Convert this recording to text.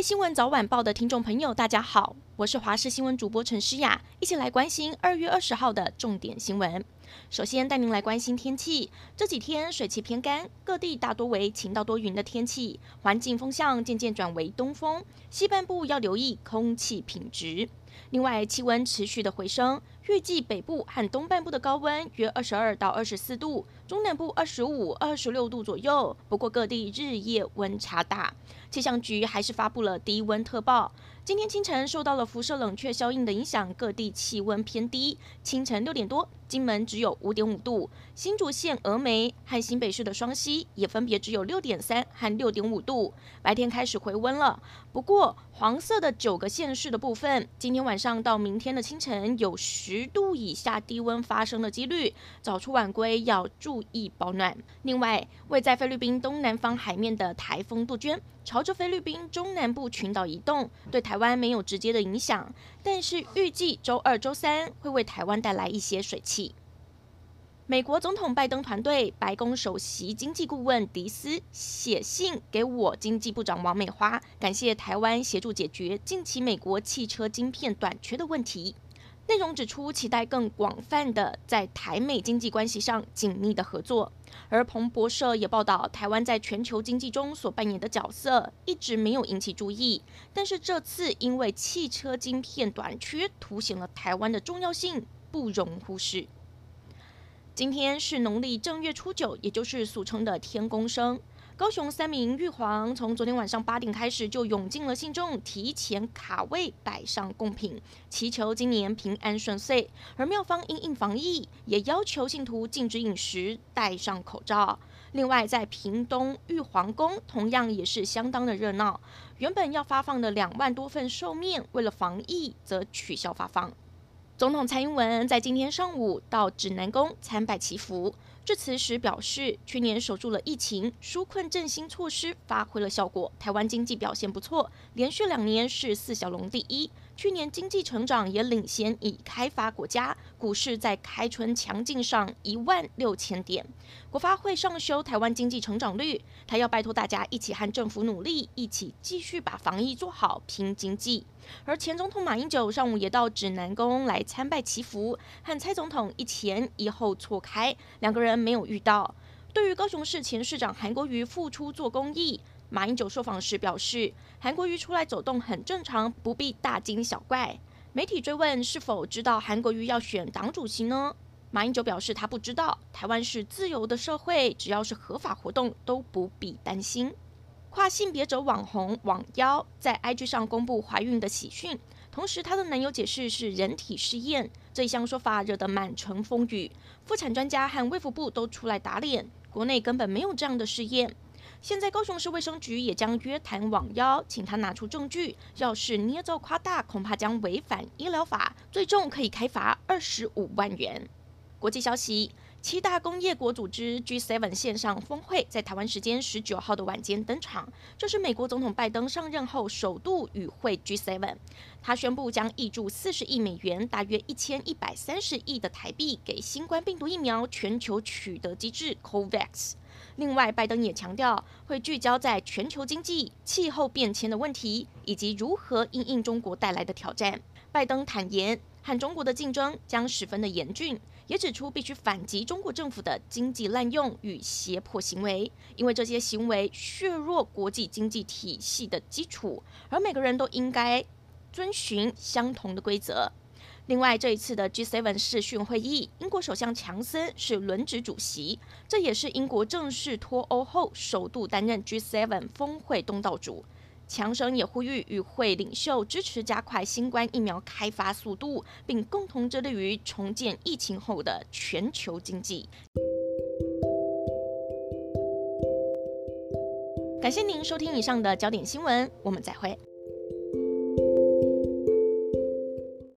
位新闻早晚报的听众朋友，大家好，我是华视新闻主播陈诗雅，一起来关心2月20号的重点新闻。首先带您来关心天气，这几天水汽偏干，各地大多为晴到多云的天气，环境风向渐渐转为东风，西半部要留意空气品质。另外，气温持续的回升，预计北部和东半部的高温约22到24度，中南部25、26度左右。不过各地日夜温差大，气象局还是发布了低温特报。今天清晨受到了辐射冷却效应的影响，各地气温偏低。清晨6点多，金门只有5.5度，新竹县峨眉和新北市的双溪也分别只有6.3和6.5度。白天开始回温了，不过黄色的9个县市的部分，今天晚上到明天的清晨有10度以下低温发生的几率，早出晚归要注意保暖。另外，位在菲律宾东南方海面的台风杜鹃，朝着菲律宾中南部群岛移动，对台湾没有直接的影响，但是预计周2、周3会为台湾带来一些水汽。美国总统拜登团队白宫首席经济顾问迪斯写信给我经济部长王美花，感谢台湾协助解决近期美国汽车晶片短缺的问题。内容指出，期待更广泛的在台美经济关系上紧密的合作。而彭博社也报道，台湾在全球经济中所扮演的角色一直没有引起注意，但是这次因为汽车晶片短缺，凸显了台湾的重要性，不容忽视。今天是农历正月初9，也就是俗称的天公生。高雄3名玉皇从昨天晚上8点开始就涌进了信众，提前卡位摆上贡品，祈求今年平安顺遂。而庙方因应防疫，也要求信徒禁止饮食，戴上口罩。另外，在屏东玉皇宫同样也是相当的热闹，原本要发放的2万多份寿面，为了防疫则取消发放。总统蔡英文在今天上午到指南宫参拜祈福，致辞时表示，去年守住了疫情，纾困振兴措施发挥了效果，台湾经济表现不错，连续2年是4小龙第一，去年经济成长也领先已开发国家，股市在开春强劲上16000点，国发会上修台湾经济成长率，他要拜托大家一起和政府努力，一起继续把防疫做好，拼经济。而前总统马英九上午也到指南宫来参拜祈福，和蔡总统一前一后错开，2个人没有遇到。对于高雄市前市长韩国瑜复出做公益，马英九受访时表示，韩国瑜出来走动很正常，不必大惊小怪。媒体追问是否知道韩国瑜要选党主席呢？马英九表示他不知道，台湾是自由的社会，只要是合法活动都不必担心。跨性别者网红网妖在 IG 上公布怀孕的喜讯，同时她的男友解释是人体试验，这一项说法惹得满城风雨，妇产专家和卫福部都出来打脸，国内根本没有这样的试验。现在高雄市卫生局也将约谈网妖，请他拿出证据，要是捏造夸大，恐怕将违反医疗法，最重可以开罚25万元。国际消息，7大工业国组织 G7 线上峰会在台湾时间19号的晚间登场，这是美国总统拜登上任后首度与会 G7， 他宣布将挹注40亿美元，大约1130亿的台币给新冠病毒疫苗全球取得机制 COVAX。 另外，拜登也强调会聚焦在全球经济、气候变迁的问题，以及如何因应中国带来的挑战。拜登坦言，和中国的竞争将十分的严峻，也指出必须反击中国政府的经济滥用与胁迫行为，因为这些行为削弱国际经济体系的基础，而每个人都应该遵循相同的规则。另外，这一次的 G7 视讯会议，英国首相强森是轮值主席，这也是英国正式脱欧后首度担任 G7 峰会东道主。强生也呼吁与会领袖支持加快新冠疫苗开发速度，并共同致力于重建疫情后的全球经济。感谢您收听以上的焦点新闻，我们再会。